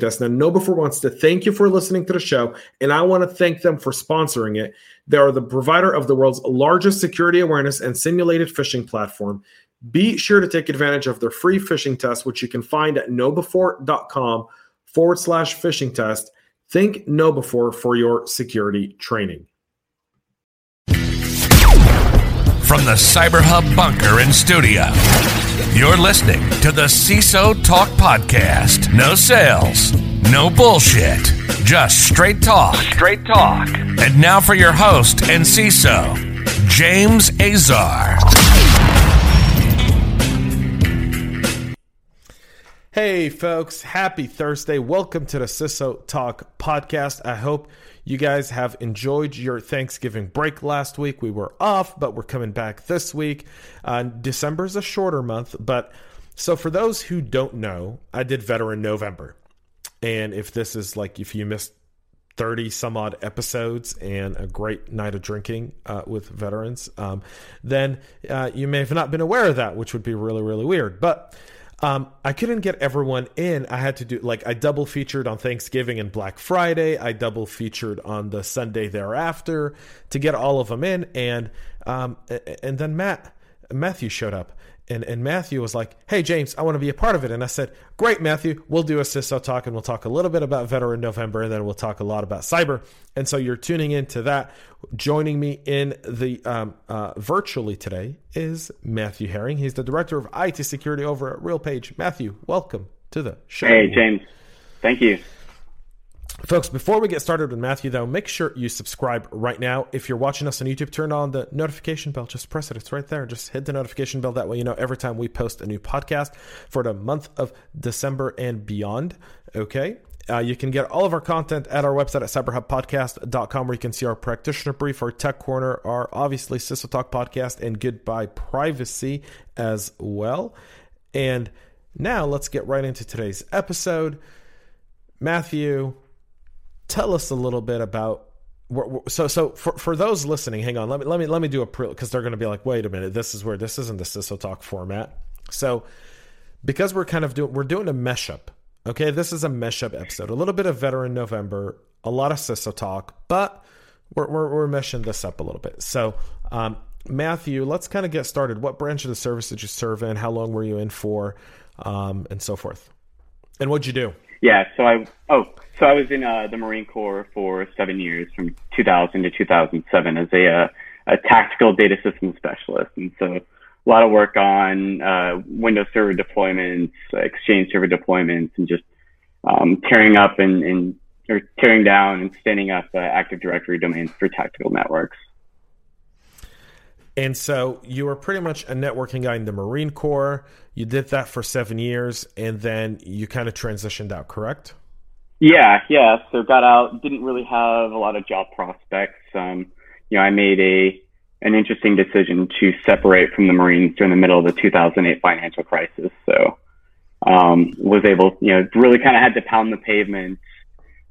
test. Now, KnowBe4 wants to thank you for listening to the show, and I want to thank them for sponsoring it. They are the provider of the world's largest security awareness and simulated phishing platform. Be sure to take advantage of their free phishing test, which you can find at knowbe4.com/phishing test. Thank KnowBe4 for your security training. From the Cyber Hub bunker in studio, you're listening to the CISO Talk Podcast. No sales, no bullshit, just straight talk. Straight talk. And now for your host and CISO, James Azar. Hey folks, happy Thursday. Welcome to the CISO Talk Podcast. I hope you guys have enjoyed your Thanksgiving break last week. We were off, but we're coming back this week. December is a shorter month, but so for those who don't know, I did Veteran November. And if this is like, if you missed 30 some odd episodes and a great night of drinking with veterans, then you may have not been aware of that, which would be really, really weird. But I couldn't get everyone in. I had to do, like, I double featured on Thanksgiving and Black Friday. I double featured on the Sunday thereafter to get all of them in. And then Matthew showed up, and Matthew was like, "Hey James, I want to be a part of it." And I said, "Great, Matthew, we'll do a CISO talk, and we'll talk a little bit about Veteran November, and then we'll talk a lot about cyber." And so you're tuning into that. Joining me in the virtually today is Matthew Herring. He's the director of IT security over at RealPage. Matthew, welcome to the show. Hey James, thank you. Folks, before we get started with Matthew, though, make sure you subscribe right now. If you're watching us on YouTube, turn on the notification bell. Just press it. It's right there. Just hit the notification bell. That way you know every time we post a new podcast for the month of December and beyond. Okay? You can get all of our content at our website at cyberhubpodcast.com, where you can see our practitioner brief, our tech corner, our obviously CISO Talk podcast, and Goodbye Privacy as well. And now let's get right into today's episode. Matthew, tell us a little bit about, so for those listening, hang on, let me do a pre, because they're going to be like, wait a minute, this isn't the CISO Talk format. So because we're doing a mesh up, okay? This is a mesh up episode, a little bit of Veteran November, a lot of CISO Talk, but we're meshing this up a little bit. So Matthew, let's kind of get started. What branch of the service did you serve in? How long were you in for, and so forth? And what'd you do? Yeah, so I was in the Marine Corps for 7 years, from 2000 to 2007, as a tactical data system specialist. And so a lot of work on Windows Server deployments, Exchange Server deployments, and just tearing up or tearing down and standing up Active Directory domains for tactical networks. And so you were pretty much a networking guy in the Marine Corps. You did that for 7 years, and then you kind of transitioned out, correct? Yeah. So got out, didn't really have a lot of job prospects. I made an interesting decision to separate from the Marines during the middle of the 2008 financial crisis. So was able, really kind of had to pound the pavement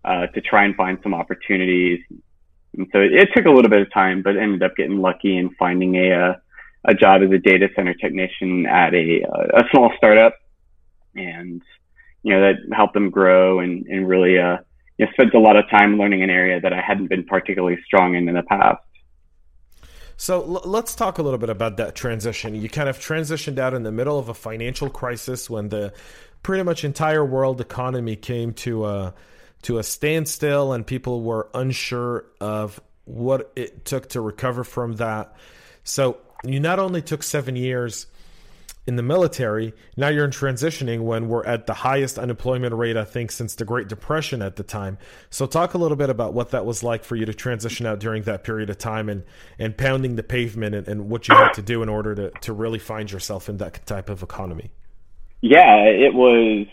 to try and find some opportunities. And so it took a little bit of time, but ended up getting lucky and finding a job as a data center technician at a small startup, and that helped them grow and really spent a lot of time learning an area that I hadn't been particularly strong in the past. So let's talk a little bit about that transition. You kind of transitioned out in the middle of a financial crisis when the pretty much entire world economy came to a standstill, and people were unsure of what it took to recover from that. So you not only took 7 years in the military, now you're in transitioning when we're at the highest unemployment rate, I think, since the Great Depression at the time. So talk a little bit about what that was like for you to transition out during that period of time and pounding the pavement and what you had to do in order to really find yourself in that type of economy. Yeah, it was,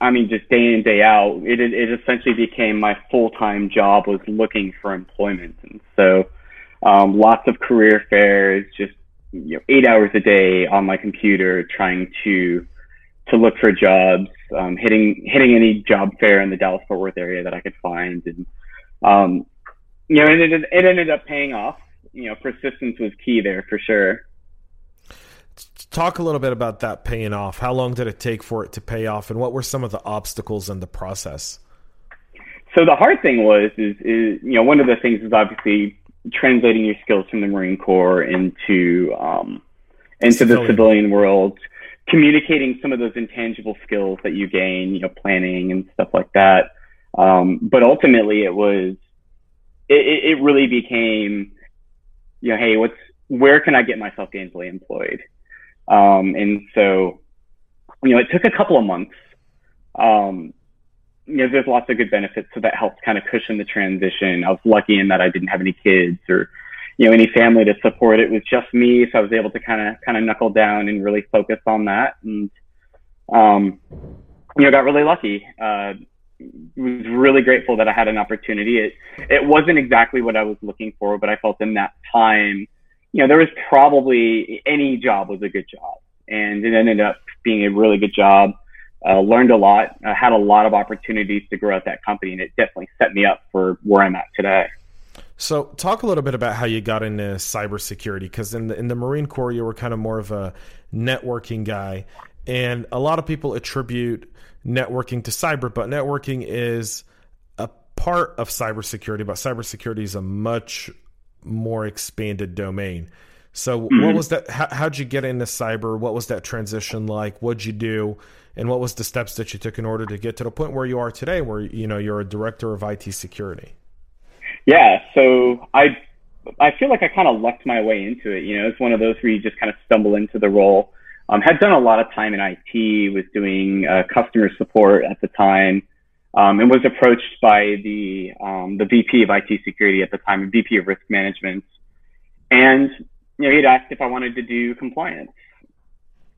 I mean, just day in, day out, it essentially became my full-time job was looking for employment. And so lots of career fairs, just, you know, 8 hours a day on my computer trying to look for jobs, hitting any job fair in the Dallas-Fort Worth area that I could find. And, you know, it ended up paying off. You know, persistence was key there for sure. Talk a little bit about that paying off. How long did it take for it to pay off, and what were some of the obstacles in the process? So the hard thing was, is you know, one of the things is obviously translating your skills from the Marine Corps into the civilian world, communicating some of those intangible skills that you gain, you know, planning and stuff like that. But ultimately it really became, you know, hey, where can I get myself gainfully employed? And so, you know, it took a couple of months. You know, there's lots of good benefits, so that helped kind of cushion the transition. I was lucky in that I didn't have any kids or, you know, any family to support. It was just me, so I was able to kind of knuckle down and really focus on that. And, you know, got really lucky. Was really grateful that I had an opportunity. It wasn't exactly what I was looking for, but I felt in that time, you know, there was probably any job was a good job, and it ended up being a really good job. Learned a lot, had a lot of opportunities to grow at that company, and it definitely set me up for where I'm at today. So talk a little bit about how you got into cybersecurity, because in the Marine Corps, you were kind of more of a networking guy, and a lot of people attribute networking to cyber, but networking is a part of cybersecurity, but cybersecurity is a much more expanded domain. So what was that? How'd you get into cyber? What was that transition like? What'd you do? And what was the steps that you took in order to get to the point where you are today, where, you know, you're a director of IT security? Yeah. So I feel like I kind of lucked my way into it. You know, it's one of those where you just kind of stumble into the role. Had done a lot of time in IT, was doing customer support at the time, and was approached by the VP of IT security at the time, and VP of risk management. And, you know, he'd asked if I wanted to do compliance.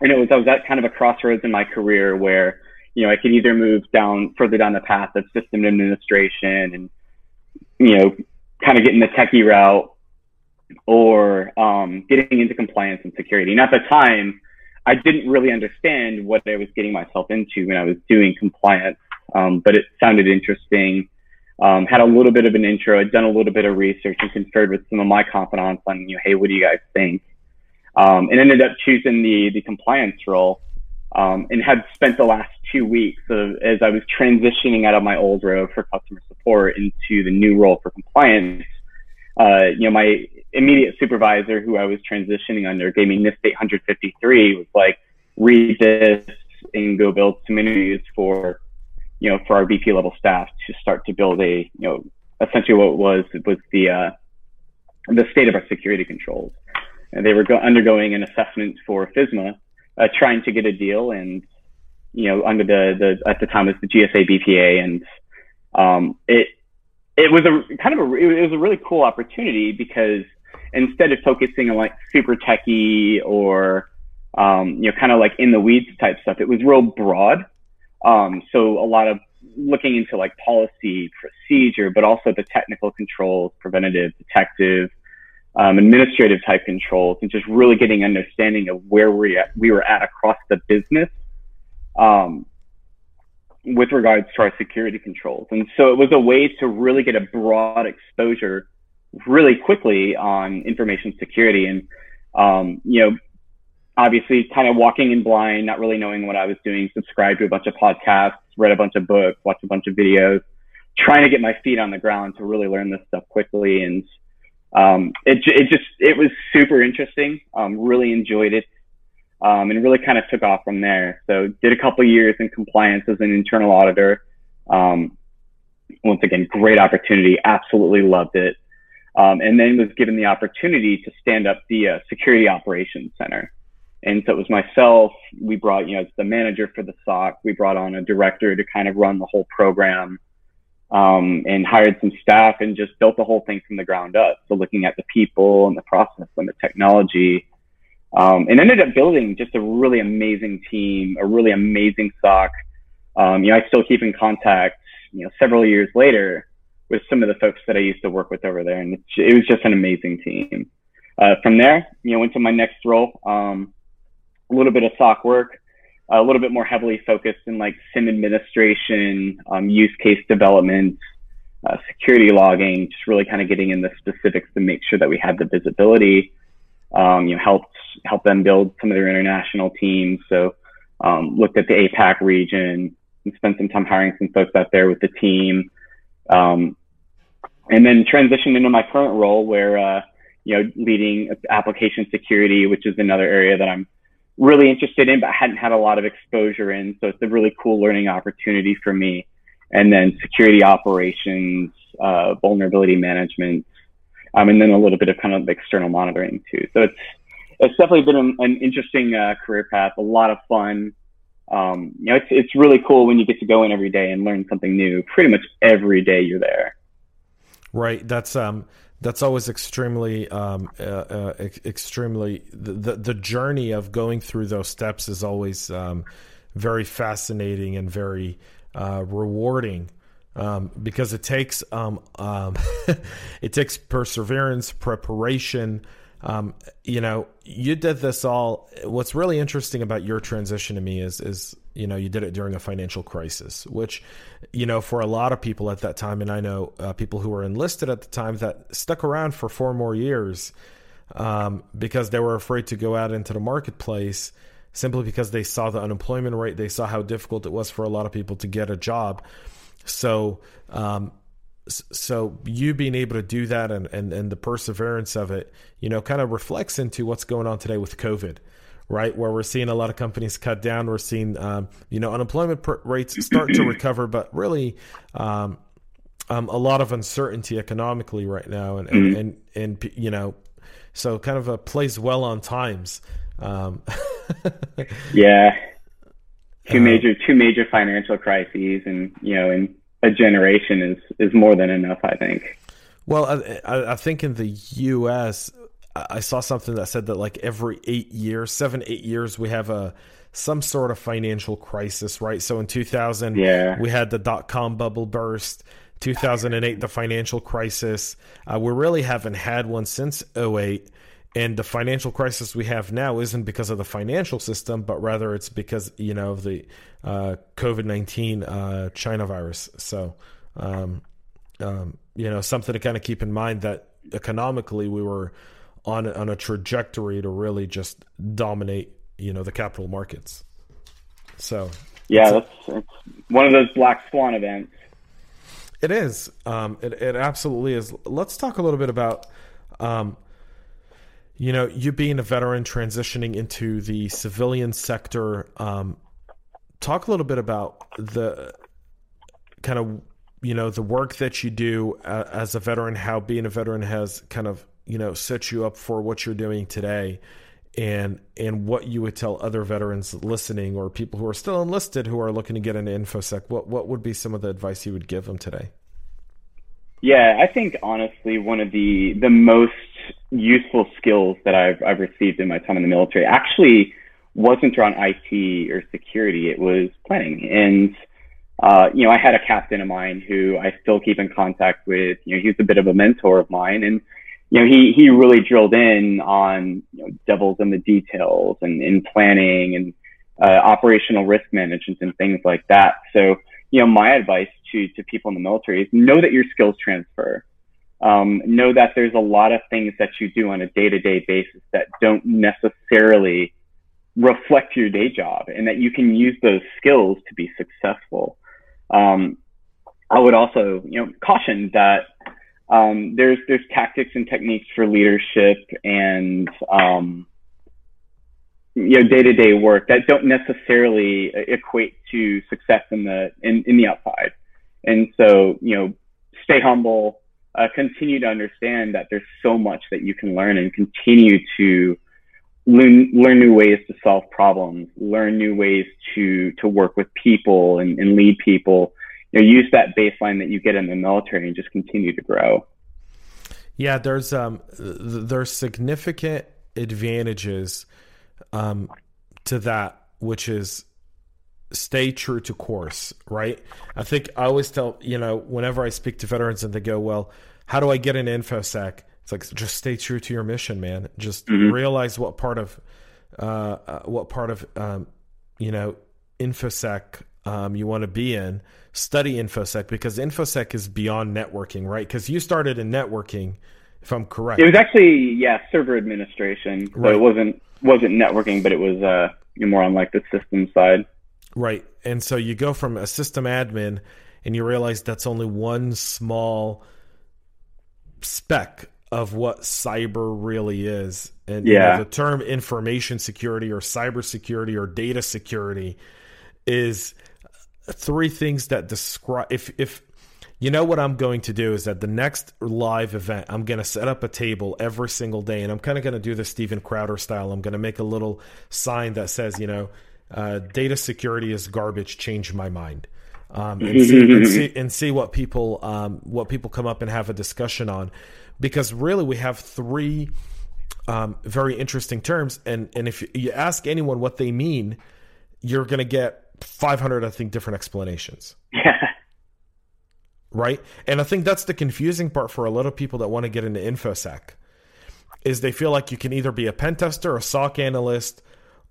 And I was at kind of a crossroads in my career where, you know, I could either move further down the path of system administration and, you know, kind of getting the techie route, or getting into compliance and security. And at the time, I didn't really understand what I was getting myself into when I was doing compliance, but it sounded interesting. Had a little bit of an intro. I'd done a little bit of research and conferred with some of my confidants on, you know, hey, what do you guys think? And ended up choosing the compliance role, and had spent the last 2 weeks as I was transitioning out of my old role for customer support into the new role for compliance. You know, my immediate supervisor, who I was transitioning under, gave me NIST 853, was like, read this and go build some interviews for, you know, for our VP level staff to start to build a, you know, essentially what was the state of our security controls. And they were undergoing an assessment for FISMA, trying to get a deal, and, you know, under the at the time it was the GSA BPA, and it was a kind of it was a really cool opportunity, because instead of focusing on like super techie or you know, kind of like in the weeds type stuff, it was real broad. So a lot of looking into like policy, procedure, but also the technical controls, preventative, detective, administrative type controls, and just really getting an understanding of where we were at across the business with regards to our security controls. And so it was a way to really get a broad exposure really quickly on information security. And, you know, obviously kind of walking in blind, not really knowing what I was doing, subscribed to a bunch of podcasts, read a bunch of books, watched a bunch of videos, trying to get my feet on the ground to really learn this stuff quickly. And it was super interesting. Really enjoyed it, and really kind of took off from there. So did a couple of years in compliance as an internal auditor. Once again, great opportunity. Absolutely loved it. and then was given the opportunity to stand up the Security Operations Center. And so it was myself, we brought, you know, the manager for the SOC, we brought on a director to kind of run the whole program, and hired some staff and just built the whole thing from the ground up. So looking at the people and the process and the technology, and ended up building just a really amazing team, a really amazing SOC. You know, I still keep in contact, you know, several years later with some of the folks that I used to work with over there. And it was just an amazing team. From there, you know, went to my next role, a little bit of SOC work, a little bit more heavily focused in like SIM administration, use case development, security logging, just really kind of getting in the specifics to make sure that we had the visibility, you know, help them build some of their international teams. So, looked at the APAC region and spent some time hiring some folks out there with the team. And then transitioned into my current role where, you know, leading application security, which is another area that I'm really interested in, but hadn't had a lot of exposure in. So it's a really cool learning opportunity for me. And then security operations, vulnerability management, and then a little bit of kind of external monitoring too. So it's definitely been an interesting career path, a lot of fun. You know, it's really cool when you get to go in every day and learn something new pretty much every day you're there. Right. That's always extremely, extremely, the journey of going through those steps is always very fascinating and very rewarding, because it takes it takes perseverance, preparation. You know, you did this all. What's really interesting about your transition to me is you know, you did it during a financial crisis, which, you know, for a lot of people at that time, and I know people who were enlisted at the time that stuck around for 4 more years because they were afraid to go out into the marketplace simply because they saw the unemployment rate. They saw how difficult it was for a lot of people to get a job. So, so you being able to do that and the perseverance of it, you know, kind of reflects into what's going on today with COVID. Right, where we're seeing a lot of companies cut down, we're seeing you know, unemployment rates start to recover, but really a lot of uncertainty economically right now, and you know, so kind of plays well on times. Yeah, two major financial crises, and you know, in a generation is more than enough, I think. Well, I think in the U.S. I saw something that said that like every 8 years, 7, 8 years, we have some sort of financial crisis, right? So in 2000, we had the dot-com bubble burst, 2008, the financial crisis. We really haven't had one since 2008. And the financial crisis we have now isn't because of the financial system, but rather it's because, you know, of the COVID-19 China virus. So, you know, something to kind of keep in mind that economically we were on a trajectory to really just dominate, you know, the capital markets. So yeah, that's one of those black swan events. It is. It absolutely is. Let's talk a little bit about, you know, you being a veteran transitioning into the civilian sector. Talk a little bit about the kind of, you know, the work that you do as a veteran, how being a veteran has kind of, you know, set you up for what you're doing today, and what you would tell other veterans listening or people who are still enlisted who are looking to get into InfoSec. What would be some of the advice you would give them today? Yeah, I think honestly one of the most useful skills that I've received in my time in the military actually wasn't around IT or security. It was planning. And you know, I had a captain of mine who I still keep in contact with. You know, he was a bit of a mentor of mine, and you know, he really drilled in on, you know, devils in the details and in planning and operational risk management and things like that. So, you know, my advice to people in the military is know that your skills transfer. Know that there's a lot of things that you do on a day-to-day basis that don't necessarily reflect your day job, and that you can use those skills to be successful. I would also, you know, caution that there's tactics and techniques for leadership and, you know, day-to-day work that don't necessarily equate to success in the outside. And so, you know, stay humble, continue to understand that there's so much that you can learn, and continue to learn new ways to solve problems, learn new ways to work with people and lead people. You know, use that baseline that you get in the military and just continue to grow. Yeah, there's significant advantages to that, which is stay true to course, right? I think I always tell, whenever I speak to veterans and they go, well, how do I get an InfoSec? It's like, just stay true to your mission, man. Just realize what part of InfoSec you want to be in. Study InfoSec, because InfoSec is beyond networking, right? Because you started in networking, if I'm correct. It was actually, server administration. Right. So it wasn't networking, but it was more on like the system side. Right. And so you go from a system admin and you realize that's only one small speck of what cyber really is. And the term information security or cybersecurity or data security is three things that describe, if you know what I'm going to do is at the next live event, I'm going to set up a table every single day, and I'm kind of going to do the Steven Crowder style. I'm going to make a little sign that says, data security is garbage, change my mind, and see what people come up and have a discussion on, because really we have three very interesting terms, and if you ask anyone what they mean, you're going to get 500, I think, different explanations. Yeah. Right? And I think that's the confusing part for a lot of people that want to get into InfoSec, is they feel like you can either be a pen tester, a SOC analyst,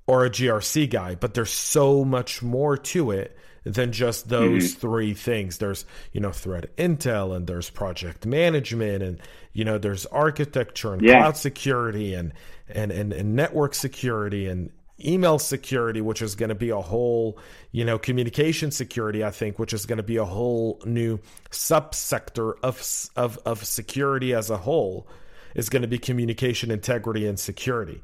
or a GRC guy, but there's so much more to it than just those three things. There's, threat intel, and there's project management, and, there's architecture and cloud security and network security and email security, which is going to be a whole, communication security, I think, which is going to be a whole new subsector of security as a whole, is going to be communication integrity and security.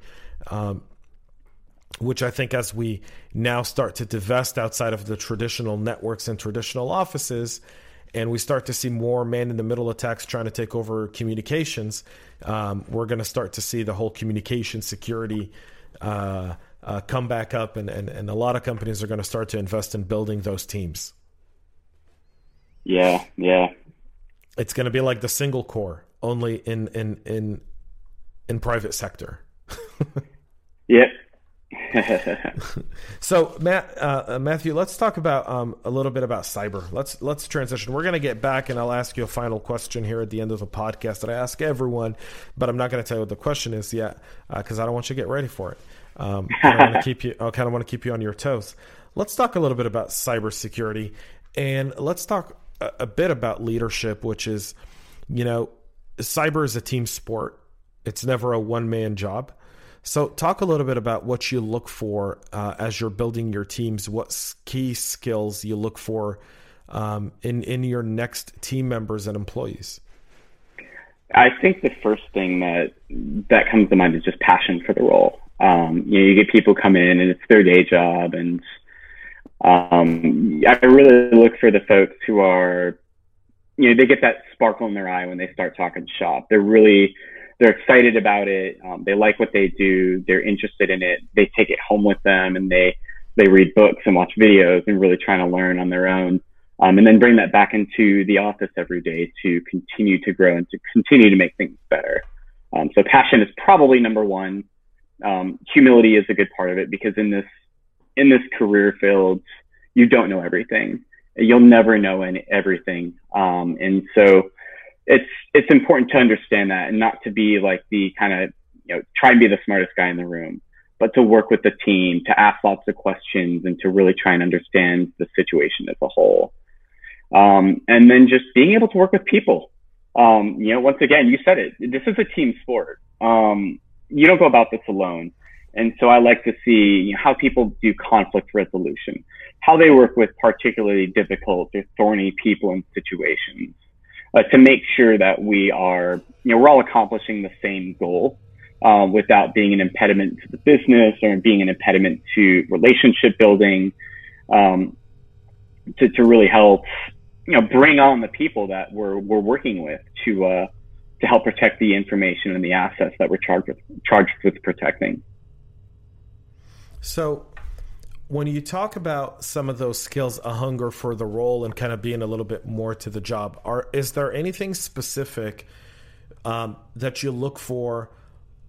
Which I think as we now start to divest outside of the traditional networks and traditional offices, and we start to see more man-in-the-middle attacks trying to take over communications, we're going to start to see the whole communication security come back up, and a lot of companies are going to start to invest in building those teams. Yeah, yeah. It's going to be like the single core, only in private sector. Yep. So Matthew, let's talk about a little bit about cyber. Let's transition. We're going to get back, and I'll ask you a final question here at the end of the podcast that I ask everyone, but I'm not going to tell you what the question is yet, because I don't want you to get ready for it. I kind of want to keep you on your toes. Let's talk a little bit about cybersecurity, and let's talk a bit about leadership, which is, cyber is a team sport. It's never a one-man job. So talk a little bit about what you look for as you're building your teams, what key skills you look for in your next team members and employees. I think the first thing that comes to mind is just passion for the role. You get people come in and it's their day job, and I really look for the folks who are, they get that sparkle in their eye when they start talking shop. They're excited about it. They like what they do. They're interested in it. They take it home with them, and they read books and watch videos and really trying to learn on their own. And then bring that back into the office every day to continue to grow and to continue to make things better. So passion is probably number one. Humility is a good part of it, because in this career field, you don't know everything. You'll never know everything. And so it's important to understand that, and not to be like the kind of, try and be the smartest guy in the room, but to work with the team, to ask lots of questions, and to really try and understand the situation as a whole. And then just being able to work with people. Once again, you said it, this is a team sport. You don't go about this alone. And so I like to see how people do conflict resolution, how they work with particularly difficult or thorny people and situations. To make sure that we are, we're all accomplishing the same goal, without being an impediment to the business or being an impediment to relationship building, to really help bring on the people that we're working with to help protect the information and the assets that we're charged with protecting. So when you talk about some of those skills, a hunger for the role and kind of being a little bit more to the job, is there anything specific that you look for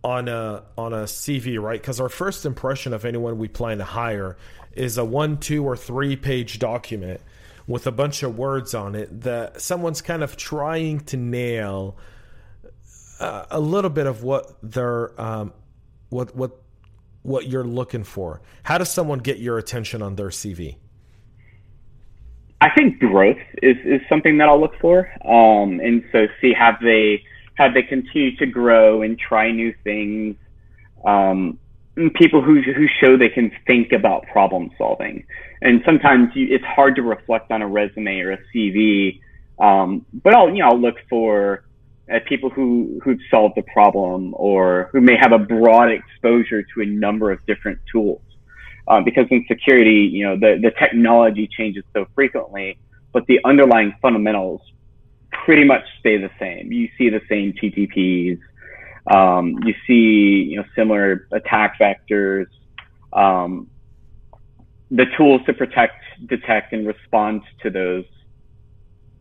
on a CV, right? Because our first impression of anyone we plan to hire is a 1, 2, or 3 page document with a bunch of words on it that someone's kind of trying to nail a little bit of what they're what you're looking for. How does someone get your attention on their CV? I think growth is something that I'll look for. And so see, have they continued to grow and try new things? People who show they can think about problem solving. And sometimes it's hard to reflect on a resume or a CV. But I'll look for people who've solved the problem or who may have a broad exposure to a number of different tools. Because in security, the technology changes so frequently, but the underlying fundamentals pretty much stay the same. You see the same TTPs, you see, similar attack vectors, the tools to protect, detect, and respond to those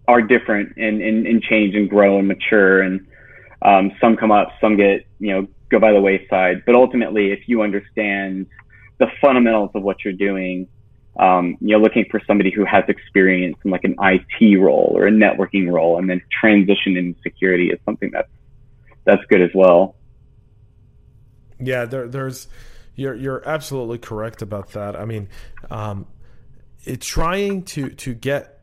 are different and change and grow and mature, and some come up, some get go by the wayside. But ultimately, if you understand the fundamentals of what you're doing, you're looking for somebody who has experience in like an IT role or a networking role, and then transition into security is something that's good as well. Yeah, there's you're absolutely correct about that. I mean, it's trying to get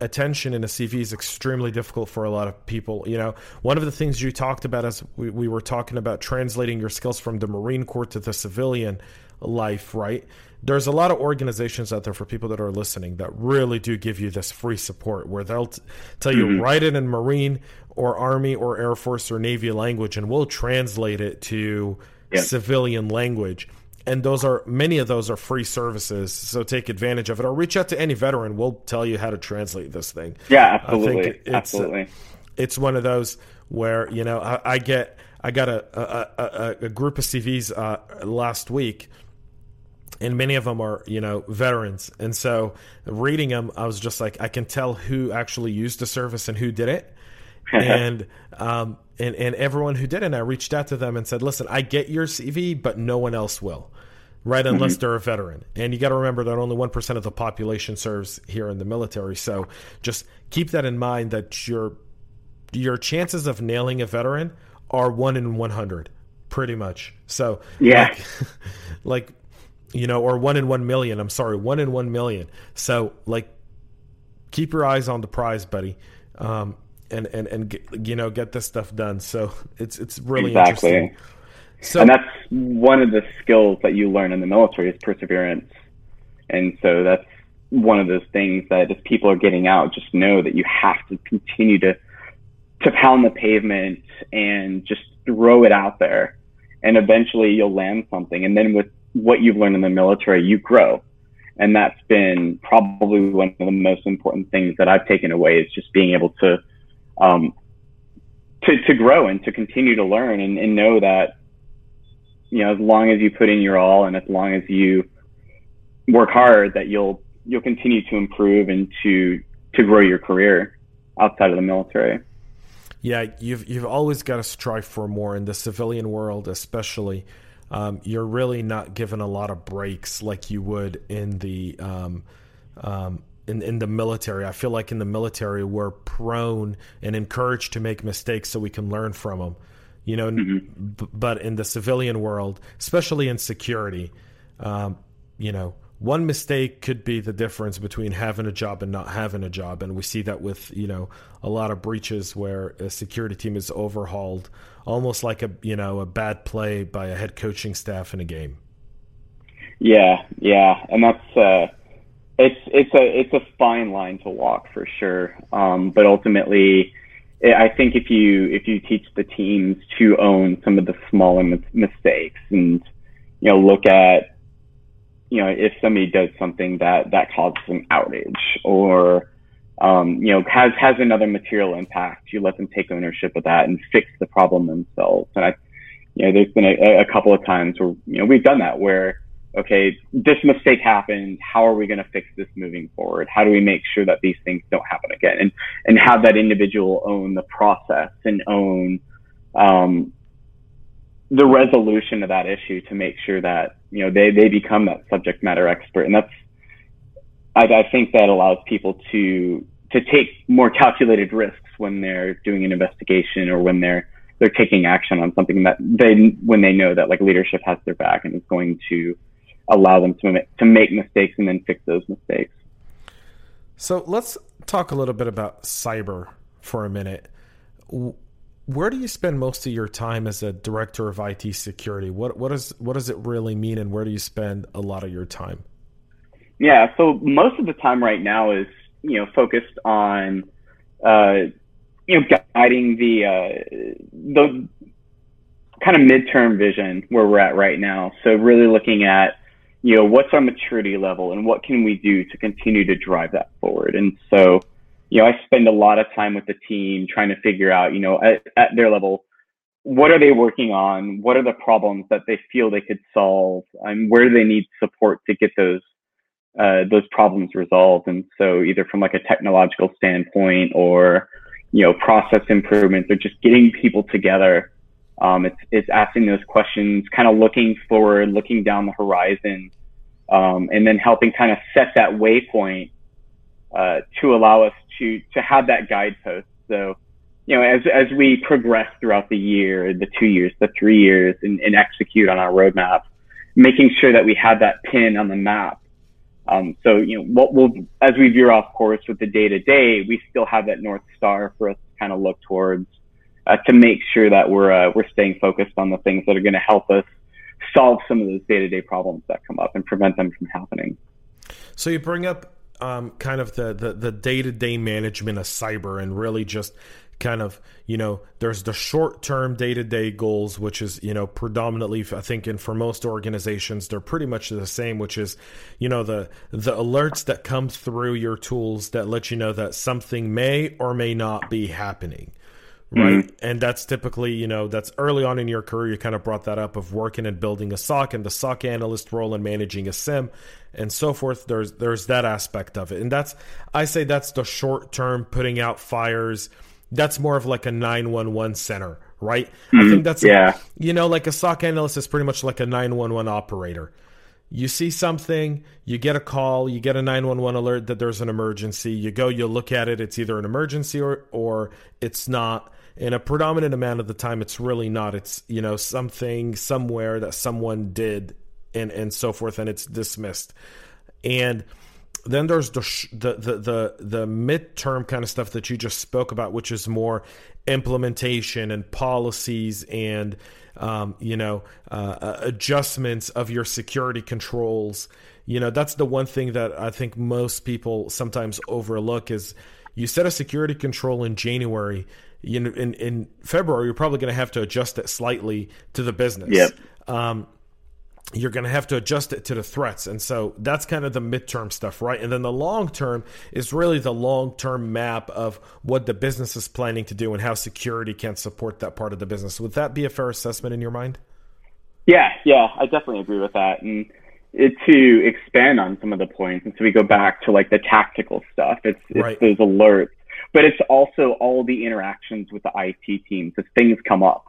attention in a CV is extremely difficult for a lot of people. One of the things you talked about as we were talking about translating your skills from the Marine Corps to the civilian life, right? There's a lot of organizations out there for people that are listening that really do give you this free support where they'll tell you, write it in Marine or Army or Air Force or Navy language, and we'll translate it to civilian language. And many of those are free services, so take advantage of it. Or reach out to any veteran; we'll tell you how to translate this thing. Yeah, absolutely. I think it's one of those where I got a group of CVs last week, and many of them are veterans. And so reading them, I was just like, I can tell who actually used the service and who didn't. And everyone who didn't, I reached out to them and said, listen, I get your CV, but no one else will, right? Unless they're a veteran. And you got to remember that only 1% of the population serves here in the military. So just keep that in mind, that your chances of nailing a veteran are 1 in 100, pretty much. So yeah, like or 1 in 1 million. I'm sorry, 1 in 1 million. So like, keep your eyes on the prize, buddy. And get this stuff done. So it's really interesting. So, and that's one of the skills that you learn in the military is perseverance. And so that's one of those things that if people are getting out, just know that you have to continue to pound the pavement and just throw it out there. And eventually you'll land something. And then with what you've learned in the military, you grow. And that's been probably one of the most important things that I've taken away, is just being able to grow and to continue to learn, and know that, as long as you put in your all and as long as you work hard, that you'll continue to improve and to grow your career outside of the military. Yeah. You've always got to strive for more in the civilian world, especially. You're really not given a lot of breaks like you would in the, in the military. I feel like in the military, we're prone and encouraged to make mistakes so we can learn from them, but in the civilian world, especially in security, one mistake could be the difference between having a job and not having a job. And we see that with, a lot of breaches where a security team is overhauled, almost like a bad play by a head coaching staff in a game. Yeah. Yeah. And that's, It's a fine line to walk for sure, but ultimately, I think if you teach the teams to own some of the smaller mistakes, and look at if somebody does something that causes an outage, or has another material impact. You let them take ownership of that and fix the problem themselves. And there's been a couple of times where, we've done that where, okay, this mistake happened. How are we going to fix this moving forward? How do we make sure that these things don't happen again? And have that individual own the process and own, the resolution of that issue to make sure that, they become that subject matter expert. And that's, I think that allows people to take more calculated risks when they're doing an investigation or when they're taking action on something that when they know that like leadership has their back and is going to allow them to make mistakes and then fix those mistakes. So let's talk a little bit about cyber for a minute. Where do you spend most of your time as a director of IT security? What does it really mean, and where do you spend a lot of your time? Yeah, so most of the time right now is, focused on, guiding the kind of midterm vision where we're at right now. So really looking at, what's our maturity level and what can we do to continue to drive that forward. And so, I spend a lot of time with the team trying to figure out, at their level, what are they working on? What are the problems that they feel they could solve? And where do they need support to get those problems resolved? And so either from like a technological standpoint or, process improvements, or just getting people together. It's asking those questions, kind of looking forward, looking down the horizon, and then helping kind of set that waypoint, to allow us to have that guidepost. So, as we progress throughout the year, the 2 years, the 3 years, and execute on our roadmap, making sure that we have that pin on the map. So, as we veer off course with the day to day, we still have that North Star for us to kind of look towards, to make sure that we're staying focused on the things that are going to help us solve some of those day to day problems that come up and prevent them from happening. So you bring up, kind of the day to day management of cyber, and really just kind of, there's the short term day to day goals, which is, predominantly, I think, and for most organizations, they're pretty much the same, which is, the alerts that come through your tools that let you know that something may or may not be happening. Right. Mm-hmm. And that's typically, that's early on in your career. You kind of brought that up of working and building a SOC and the SOC analyst role and managing a SIM and so forth. There's that aspect of it. And that's the short term putting out fires. That's more of like a 911 center, right? Mm-hmm. I think that's, like a SOC analyst is pretty much like a 911 operator. You see something, you get a call, you get a 911 alert that there's an emergency. You go, you look at it. It's either an emergency or it's not. In a predominant amount of the time, it's really not. It's, something somewhere that someone did and so forth, and it's dismissed. And then there's the midterm kind of stuff that you just spoke about, which is more implementation and policies and, adjustments of your security controls. That's the one thing that I think most people sometimes overlook is you set a security control in January. In February, you're probably going to have to adjust it slightly to the business. Yep. You're going to have to adjust it to the threats. And so that's kind of the midterm stuff, right? And then the long term is really the long-term map of what the business is planning to do and how security can support that part of the business. Would that be a fair assessment in your mind? Yeah, I definitely agree with that. And to expand on some of the points, and so we go back to like the tactical stuff, it's right. Those alerts, but it's also all the interactions with the IT teams as things come up.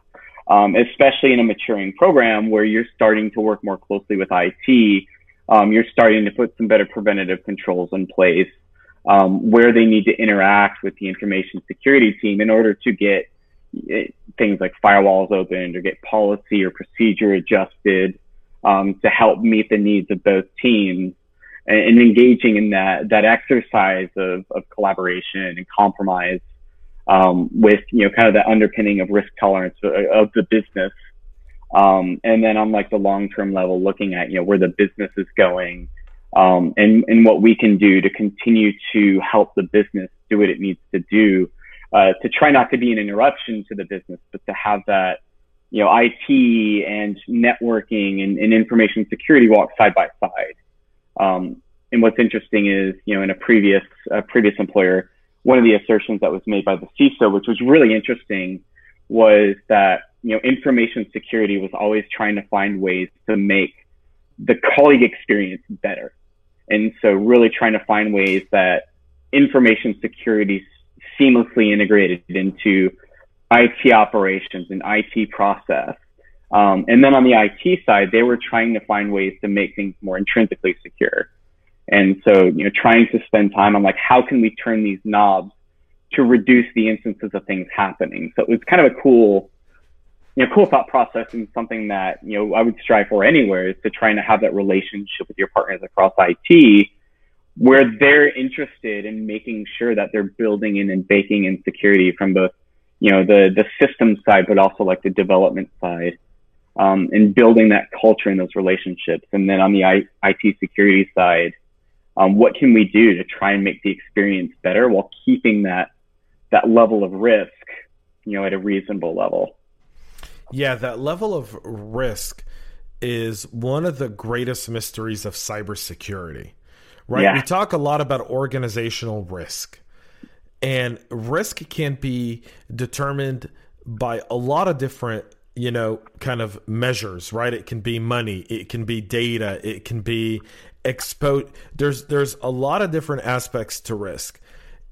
Especially in a maturing program where you're starting to work more closely with IT, you're starting to put some better preventative controls in place, where they need to interact with the information security team in order to get things like firewalls opened or get policy or procedure adjusted, to help meet the needs of both teams, and engaging in that exercise of collaboration and compromise. With, kind of the underpinning of risk tolerance of the business. And then on like the long-term level, looking at, where the business is going, and what we can do to continue to help the business do what it needs to do, to try not to be an interruption to the business, but to have that, IT and networking and information security walk side by side. And what's interesting is, in a previous employer, one of the assertions that was made by the CISO, which was really interesting, was that, you know, information security was always trying to find ways to make the colleague experience better. And so really trying to find ways that information security seamlessly integrated into IT operations and IT process. And then on the IT side, they were trying to find ways to make things more intrinsically secure. And so, you know, trying to spend time on like, how can we turn these knobs to reduce the instances of things happening? So it was kind of a cool, you know, cool thought process, and something that, you know, I would strive for anywhere, is to trying to have that relationship with your partners across IT, where they're interested in making sure that they're building in and baking in security from the, you know, the system side, but also like the development side, and building that culture in those relationships. And then on the IT security side, what can we do to try and make the experience better while keeping that level of risk, you know, at a reasonable level? Yeah, that level of risk is one of the greatest mysteries of cybersecurity, right? Yeah. We talk a lot about organizational risk, and risk can be determined by a lot of different, you know, kind of measures, right? It can be money, it can be data, it can be exposed. There's a lot of different aspects to risk.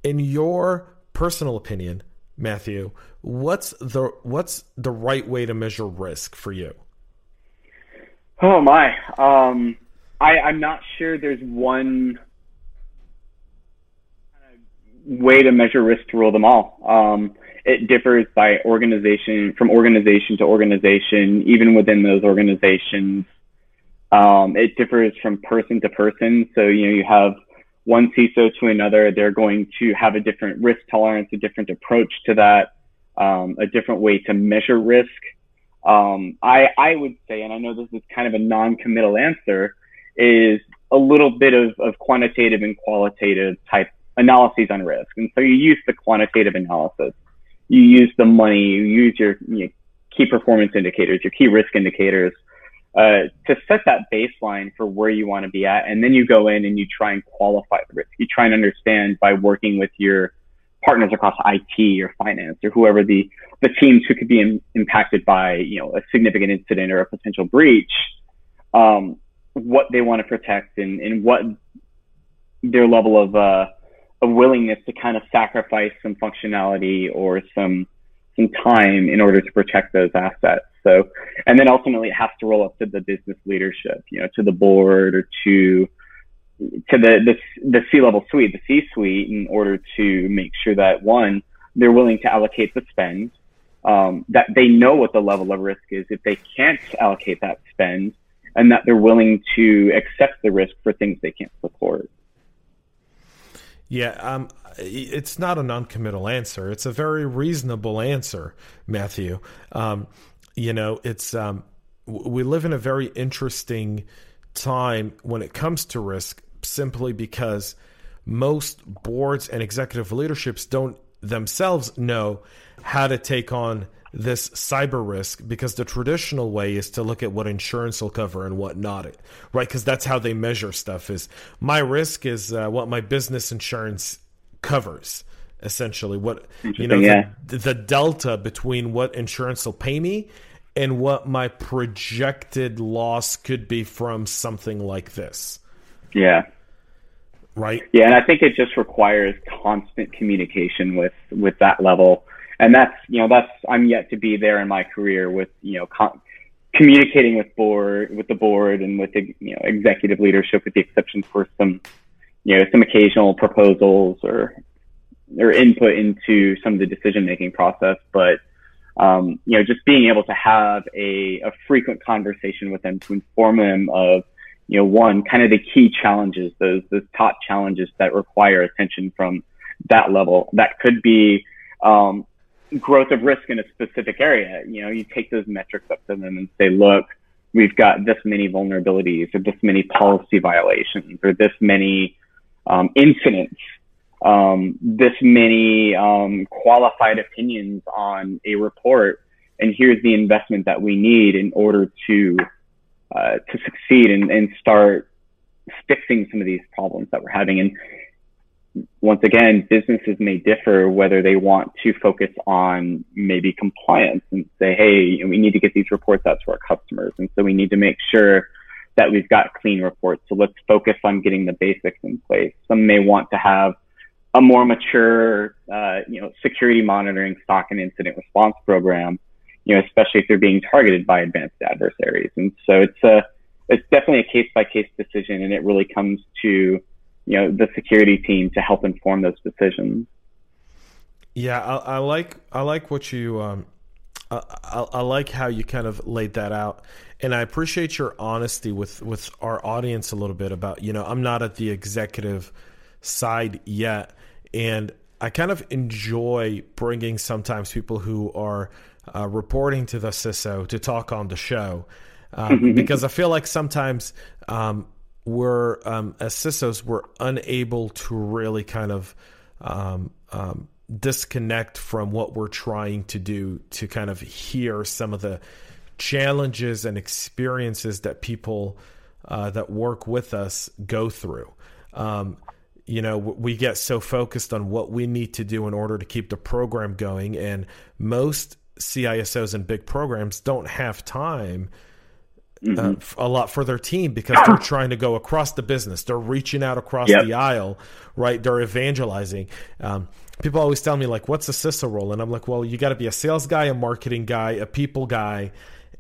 In your personal opinion, Matthew, what's the right way to measure risk for you? Oh my, I'm not sure there's one way to measure risk to rule them all. It differs by organization to organization, even within those organizations. It differs from person to person. So, you know, you have one CISO to another, they're going to have a different risk tolerance, a different approach to that, a different way to measure risk. I would say, and I know this is kind of a non-committal answer, is a little bit of quantitative and qualitative type analyses on risk. And so you use the quantitative analysis, you use the money, you use your, you know, key performance indicators, your key risk indicators, to set that baseline for where you want to be at. And then you go in and you try and qualify the risk. You try and understand by working with your partners across IT or finance or whoever the teams who could be impacted by, you know, a significant incident or a potential breach, what they want to protect and what their level of willingness to kind of sacrifice some functionality or some time in order to protect those assets. So, and then ultimately it has to roll up to the business leadership, you know, to the board or to the C-level suite, the C-suite, in order to make sure that, one, they're willing to allocate the spend, that they know what the level of risk is if they can't allocate that spend, and that they're willing to accept the risk for things they can't support. Yeah, it's not a non-committal answer. It's a very reasonable answer, Matthew. You know, it's we live in a very interesting time when it comes to risk, simply because most boards and executive leaderships don't themselves know how to take on this cyber risk, because the traditional way is to look at what insurance will cover and what not, right? Because that's how they measure stuff. Is my risk is what my business insurance covers, essentially. What, you know, yeah, the delta between what insurance will pay me and what my projected loss could be from something like this. Yeah. Right. Yeah, and I think it just requires constant communication with that level. And that's, you know, that's, I'm yet to be there in my career with, you know, communicating with the board and with the, you know, executive leadership, with the exception for some, you know, some occasional proposals or input into some of the decision-making process. But, you know, just being able to have a frequent conversation with them to inform them of, you know, one, kind of the key challenges, those top challenges that require attention from that level. That could be, growth of risk in a specific area. You know, you take those metrics up to them and say, look, we've got this many vulnerabilities or this many policy violations or this many incidents, this many qualified opinions on a report, and here's the investment that we need in order to succeed and start fixing some of these problems that we're having. And once again, businesses may differ whether they want to focus on maybe compliance and say, hey, we need to get these reports out to our customers. And so we need to make sure that we've got clean reports. So let's focus on getting the basics in place. Some may want to have a more mature, security monitoring, SOC and incident response program, especially if they're being targeted by advanced adversaries. And so it's definitely a case by case decision, and it really comes to, the security team to help inform those decisions. Yeah, I like what you, I like how you kind of laid that out, and I appreciate your honesty with our audience a little bit about, I'm not at the executive side yet, and I kind of enjoy bringing sometimes people who are reporting to the CISO to talk on the show, because I feel like sometimes we're as CISOs, we're unable to really kind of disconnect from what we're trying to do, to kind of hear some of the challenges and experiences that people that work with us go through. We get so focused on what we need to do in order to keep the program going, and most CISOs and big programs don't have time a lot for their team, because they're trying to go across the business. They're reaching out across the aisle, right? They're evangelizing. People always tell me, like, what's a CISO role? And I'm like, well, you got to be a sales guy, a marketing guy, a people guy,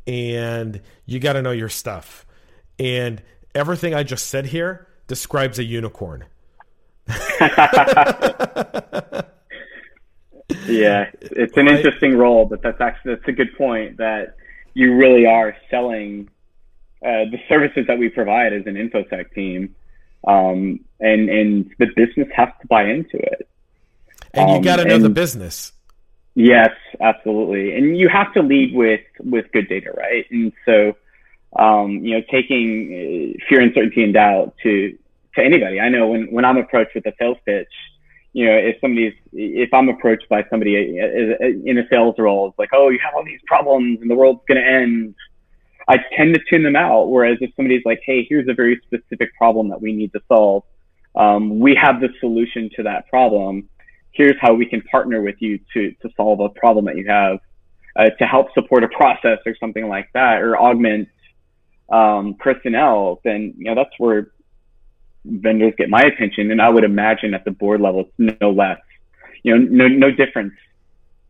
and you got to know your stuff. And everything I just said here describes a unicorn. Yeah, it's an interesting role, but that's a good point, that you really are selling the services that we provide as an InfoSec team, and the business has to buy into it. And you got to know the business. Yes, absolutely. And you have to lead with good data, right? And so, taking fear, uncertainty, and doubt to anybody. I know when I'm approached with a sales pitch, if I'm approached by somebody in a sales role, it's like, oh, you have all these problems and the world's going to end, I tend to tune them out. Whereas if somebody's like, hey, here's a very specific problem that we need to solve. We have the solution to that problem. Here's how we can partner with you to solve a problem that you have, to help support a process or something like that, or augment personnel. Then, that's where vendors get my attention, and I would imagine at the board level it's no less. No difference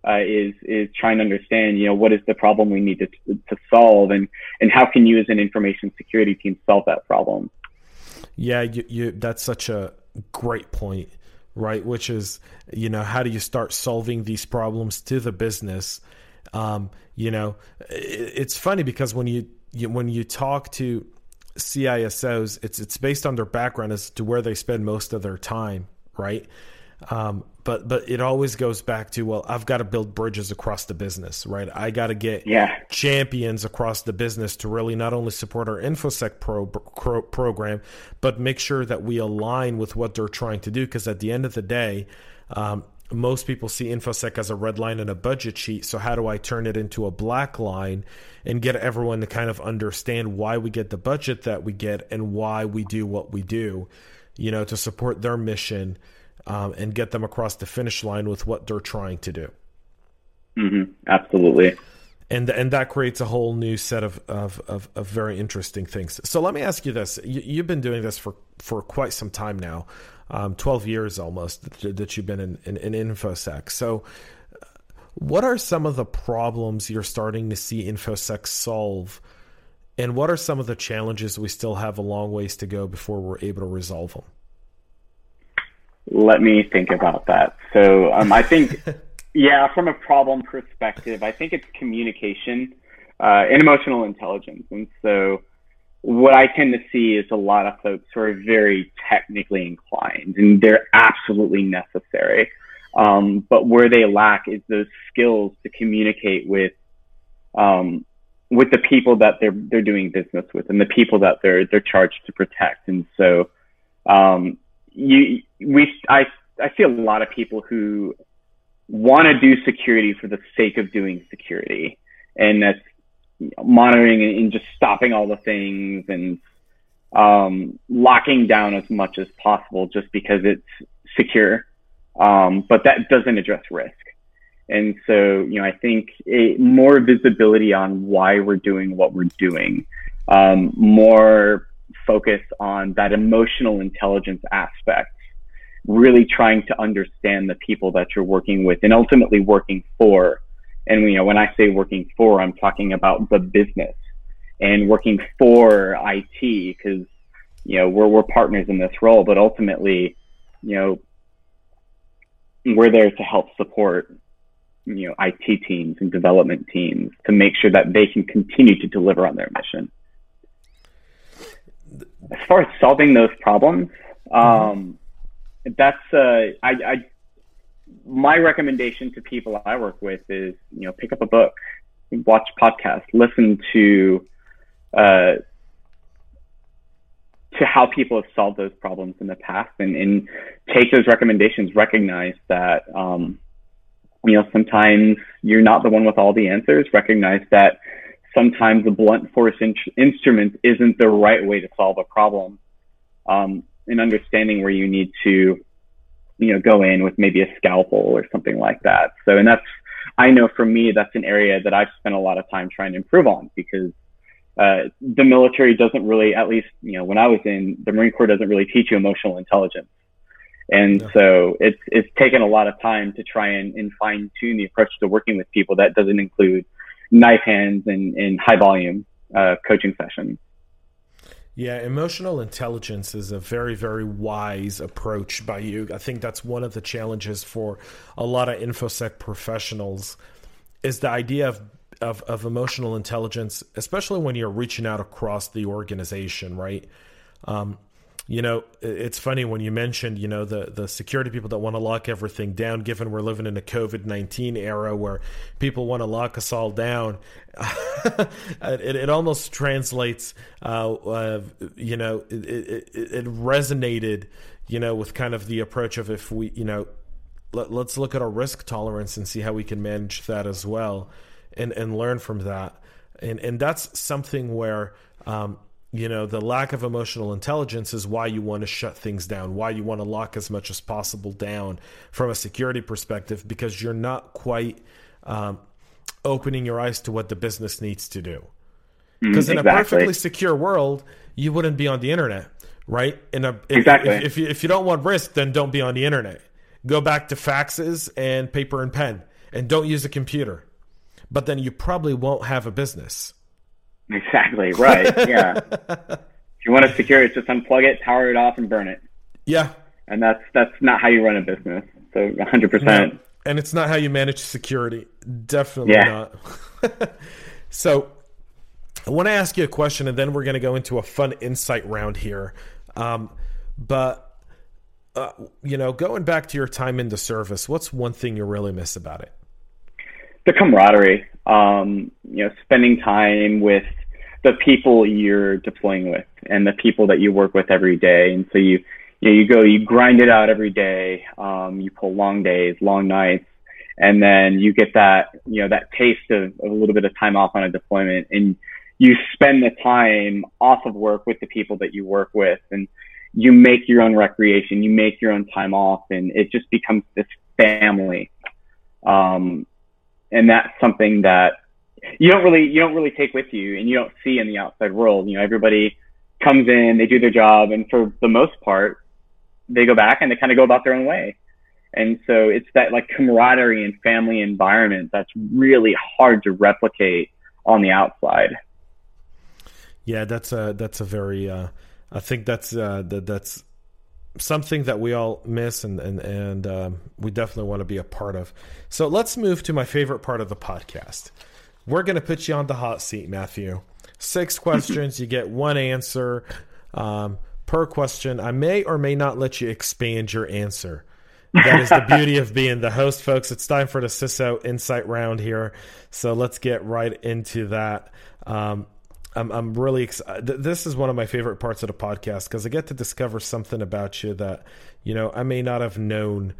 is trying to understand what is the problem we need to solve, and how can you as an information security team solve that problem. Yeah, you that's such a great point, right? Which is, how do you start solving these problems to the business? It's funny because when you talk to CISOs, it's based on their background as to where they spend most of their time, right? But it always goes back to, well, I've got to build bridges across the business, right? I got to get champions across the business to really not only support our InfoSec program, but make sure that we align with what they're trying to do. Because at the end of the day, most people see InfoSec as a red line and a budget sheet. So how do I turn it into a black line and get everyone to kind of understand why we get the budget that we get and why we do what we do, to support their mission, and get them across the finish line with what they're trying to do. Mm-hmm. Absolutely. And that creates a whole new set of very interesting things. So let me ask you this. You've been doing this for quite some time now, 12 years almost that you've been in InfoSec. So what are some of the problems you're starting to see InfoSec solve? And what are some of the challenges we still have a long ways to go before we're able to resolve them? Let me think about that. So I think... Yeah, from a problem perspective, I think it's communication and emotional intelligence. And so what I tend to see is a lot of folks who are very technically inclined, and they're absolutely necessary. But where they lack is those skills to communicate with the people that they're doing business with, and the people that they're charged to protect. And so I see a lot of people who want to do security for the sake of doing security, and that's monitoring and just stopping all the things and locking down as much as possible, just because it's secure. But that doesn't address risk. And so, you know, I think more visibility on why we're doing what we're doing, more focus on that emotional intelligence aspect, really trying to understand the people that you're working with and ultimately working for. And, you know, when I say working for, I'm talking about the business and working for IT, because, you know, we're partners in this role, but ultimately, you know, we're there to help support, you know, IT teams and development teams to make sure that they can continue to deliver on their mission. As far as solving those problems, that's my recommendation to people I work with is, you know, pick up a book, watch podcasts, listen to how people have solved those problems in the past, and take those recommendations, recognize that, you know, sometimes you're not the one with all the answers, recognize that sometimes the blunt force instrument isn't the right way to solve a problem, and understanding where you need to, you know, go in with maybe a scalpel or something like that. So, and that's, I know for me, that's an area that I've spent a lot of time trying to improve on, because the military doesn't really, at least, you know, when I was in, the Marine Corps doesn't really teach you emotional intelligence. And so it's taken a lot of time to try and fine tune the approach to working with people that doesn't include knife hands and high volume coaching sessions. Yeah, emotional intelligence is a very, very wise approach by you. I think that's one of the challenges for a lot of InfoSec professionals is the idea of emotional intelligence, especially when you're reaching out across the organization, right? You know, it's funny when you mentioned, you know, the security people that want to lock everything down, given we're living in a COVID-19 era where people want to lock us all down. It almost translates, you know, it resonated, you know, with kind of the approach of if we, you know, let's look at our risk tolerance and see how we can manage that as well and learn from that. And that's something where, you know, the lack of emotional intelligence is why you want to shut things down, why you want to lock as much as possible down from a security perspective, because you're not quite opening your eyes to what the business needs to do. Because in a perfectly secure world, you wouldn't be on the internet, right? If you don't want risk, then don't be on the internet. Go back to faxes and paper and pen, and don't use a computer. But then you probably won't have a business. Exactly, right, yeah. If you want to secure it, just unplug it, power it off, and burn it. Yeah. And that's not how you run a business, so 100%. No. And it's not how you manage security, definitely not. So I want to ask you a question, and then we're going to go into a fun insight round here. But you know, going back to your time in the service, what's one thing you really miss about it? The camaraderie, you know, spending time with the people you're deploying with and the people that you work with every day. And so you grind it out every day. You pull long days, long nights, and then you get that, you know, that taste of a little bit of time off on a deployment, and you spend the time off of work with the people that you work with, and you make your own recreation, you make your own time off, and it just becomes this family. And that's something that you don't really take with you, and you don't see in the outside world. You know, everybody comes in, they do their job, and for the most part, they go back and they kind of go about their own way. And so it's that like camaraderie and family environment that's really hard to replicate on the outside. Yeah, that's a very I think that's something that we all miss and we definitely want to be a part of. So let's move to my favorite part of the podcast. We're going to put you on the hot seat, Matthew. 6 questions. You get one answer per question. I may or may not let you expand your answer. That is the beauty of being the host, folks. It's time for the CISO Insight Round here. So let's get right into that. I'm really excited. This is one of my favorite parts of the podcast because I get to discover something about you that, you know, I may not have known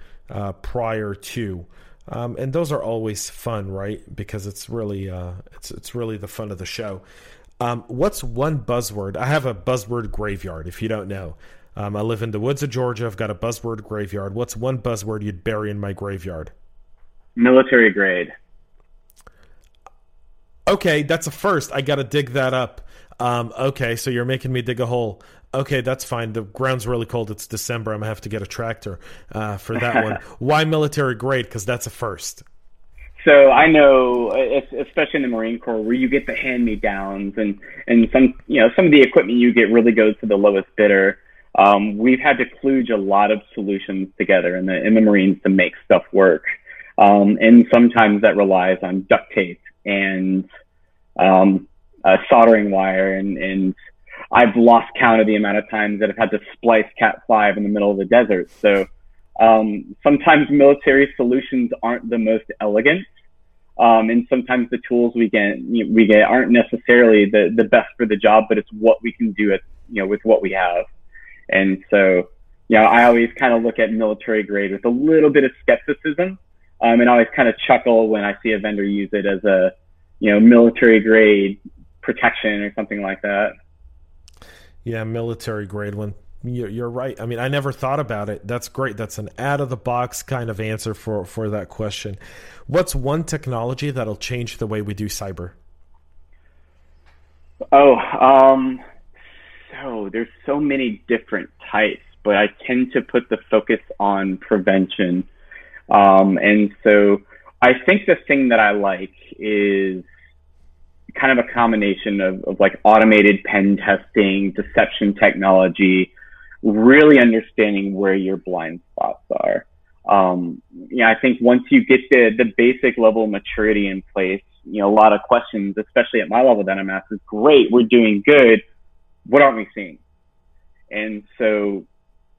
prior to, and those are always fun, right? Because it's really it's really the fun of the show. What's one buzzword? I have a buzzword graveyard. If you don't know, I live in the woods of Georgia. I've got a buzzword graveyard. What's one buzzword you'd bury in my graveyard? Military grade. Okay, that's a first. I got to dig that up. Okay, so you're making me dig a hole. Okay, that's fine. The ground's really cold. It's December. I'm going to have to get a tractor for that one. Why military grade? Because that's a first. So I know, especially in the Marine Corps, where you get the hand-me-downs and some of the equipment you get really goes to the lowest bidder. We've had to kludge a lot of solutions together in the Marines to make stuff work. And sometimes that relies on duct tape and soldering wire. And I've lost count of the amount of times that I've had to splice Cat 5 in the middle of the desert. So sometimes military solutions aren't the most elegant. And sometimes the tools we get aren't necessarily the best for the job, but it's what we can do with what we have. And so, I always kind of look at military grade with a little bit of skepticism. And I always kind of chuckle when I see a vendor use it as a, military grade protection or something like that. Yeah, military grade one. You're right. I mean, I never thought about it. That's great. That's an out of the box kind of answer for that question. What's one technology that'll change the way we do cyber? Oh, so there's so many different types, but I tend to put the focus on prevention. And so I think the thing that I like is kind of a combination of like automated pen testing, deception technology, really understanding where your blind spots are. I think once you get the basic level of maturity in place, a lot of questions, especially at my level that I'm asked, is great, we're doing good. What aren't we seeing? And so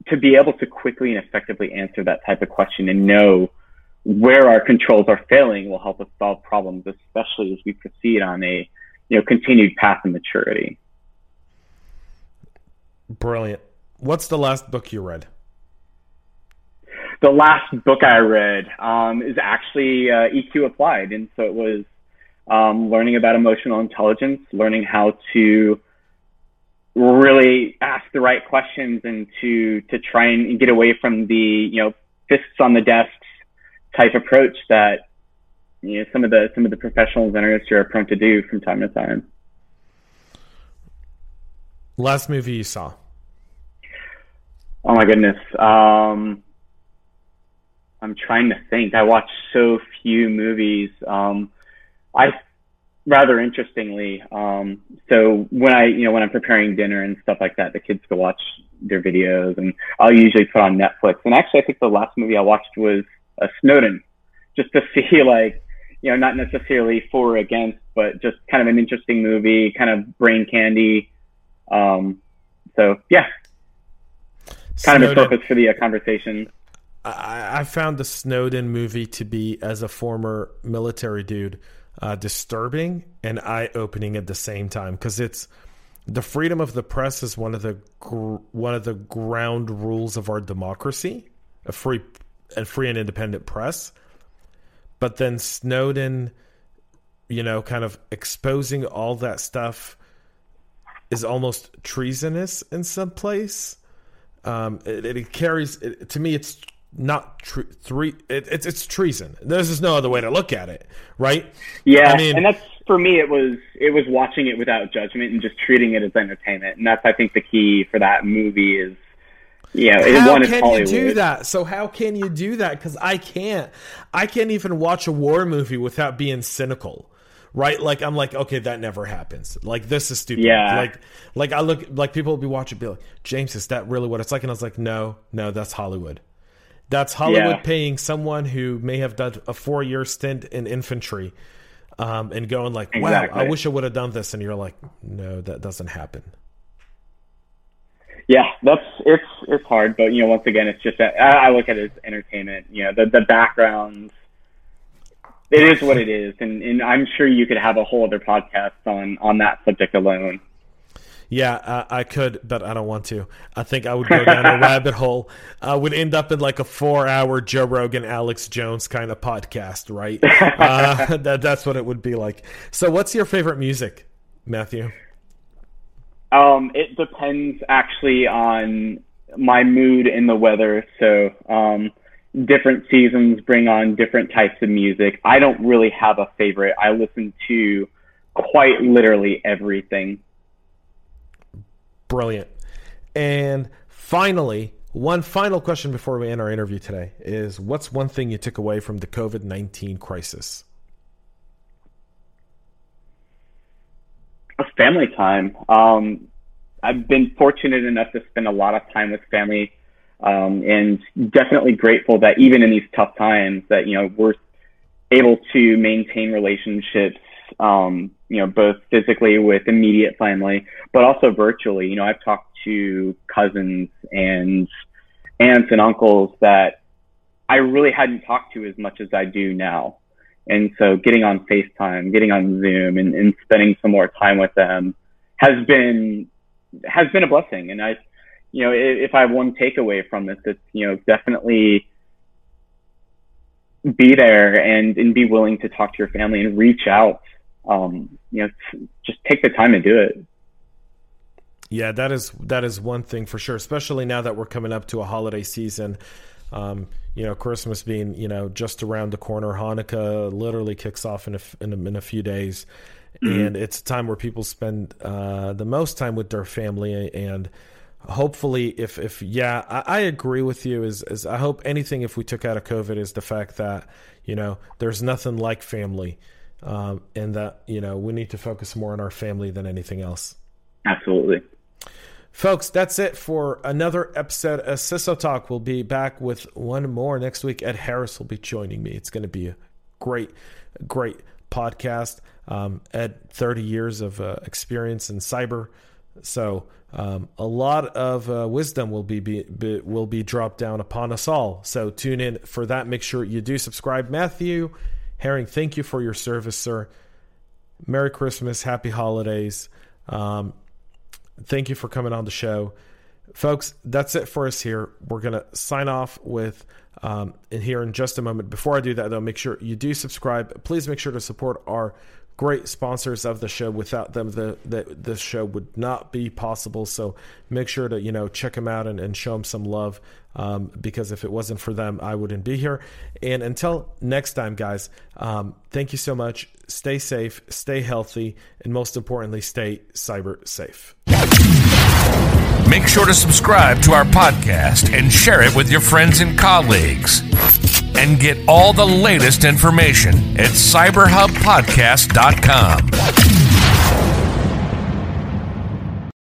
to be able to quickly and effectively answer that type of question and know where our controls are failing will help us solve problems, especially as we proceed on a continued path of maturity. Brilliant. What's the last book you read? The last book I read is actually EQ Applied. And so it was learning about emotional intelligence, learning how to really ask the right questions and to try and get away from the, fists on the desk type approach that, some of the professionals in our industry are prone to do from time to time. Last movie you saw? Oh my goodness. I'm trying to think. I watch so few movies. Rather interestingly, so when I'm preparing dinner and stuff like that, the kids go watch their videos, and I'll usually put on Netflix. And actually, I think the last movie I watched was Snowden, just to see not necessarily for or against, but just kind of an interesting movie, kind of brain candy. So yeah, kind Snowden. Of a purpose for the conversation. I found the Snowden movie to be, as a former military dude, disturbing and eye-opening at the same time, because it's the freedom of the press is one of the ground rules of our democracy, a free and independent press. But then Snowden, kind of exposing all that stuff is almost treasonous in some place. It carries it, to me. It's not it's treason. There's just no other way to look at it, right? Yeah, I mean, and that's, for me, it was watching it without judgment and just treating it as entertainment. And that's, I think, the key for that movie is, how can you do that? So how can you do that? Because I can't even watch a war movie without being cynical, right? Like, I'm like, okay, that never happens. Like, this is stupid. Yeah. Like I look, like, people will be watching, be like, James, is that really what it's like? And I was like, no, that's Hollywood. That's Hollywood paying someone who may have done a 4-year stint in infantry and going like, wow, exactly. I wish I would have done this. And you're like, no, that doesn't happen. Yeah, it's hard. But, once again, it's just that I look at it as entertainment. The background, it is what it is. And I'm sure you could have a whole other podcast on that subject alone. Yeah, I could, but I don't want to. I think I would go down a rabbit hole. I would end up in like a 4-hour Joe Rogan, Alex Jones kind of podcast, right? That's what it would be like. So what's your favorite music, Matthew? It depends actually on my mood and the weather. So different seasons bring on different types of music. I don't really have a favorite. I listen to quite literally everything. Brilliant. And finally, one final question before we end our interview today is, what's one thing you took away from the COVID-19 crisis? Family time. I've been fortunate enough to spend a lot of time with family, and definitely grateful that even in these tough times that, we're able to maintain relationships, both physically with immediate family, but also virtually. I've talked to cousins and aunts and uncles that I really hadn't talked to as much as I do now. And so getting on FaceTime, getting on Zoom, and spending some more time with them has been a blessing. And I, if I have one takeaway from this, it's, definitely be there and be willing to talk to your family and reach out. Just take the time to do it. Yeah, that is one thing for sure, especially now that we're coming up to a holiday season. Christmas being, just around the corner, Hanukkah literally kicks off in a few days. Mm-hmm. And it's a time where people spend the most time with their family. And hopefully I agree with you, is I hope anything, if we took out of COVID, is the fact that, there's nothing like family, and that, we need to focus more on our family than anything else. Absolutely. Folks, that's it for another episode of CISO Talk. We'll be back with one more next week. Ed Harris will be joining me. It's going to be a great podcast. Ed, 30 years of experience in cyber. So a lot of wisdom will be dropped down upon us all. So tune in for that. Make sure you do subscribe. Matthew Herring, thank you for your service, sir. Merry Christmas. Happy holidays. Thank you for coming on the show. Folks, that's it for us here. We're going to sign off with in here in just a moment. Before I do that, though, make sure you do subscribe. Please make sure to support our great sponsors of the show. Without them, the show would not be possible. So make sure to, check them out and show them some love, because if it wasn't for them, I wouldn't be here. And until next time, guys, thank you so much. Stay safe, stay healthy, and most importantly, stay cyber safe. Make sure to subscribe to our podcast and share it with your friends and colleagues. And get all the latest information at cyberhubpodcast.com.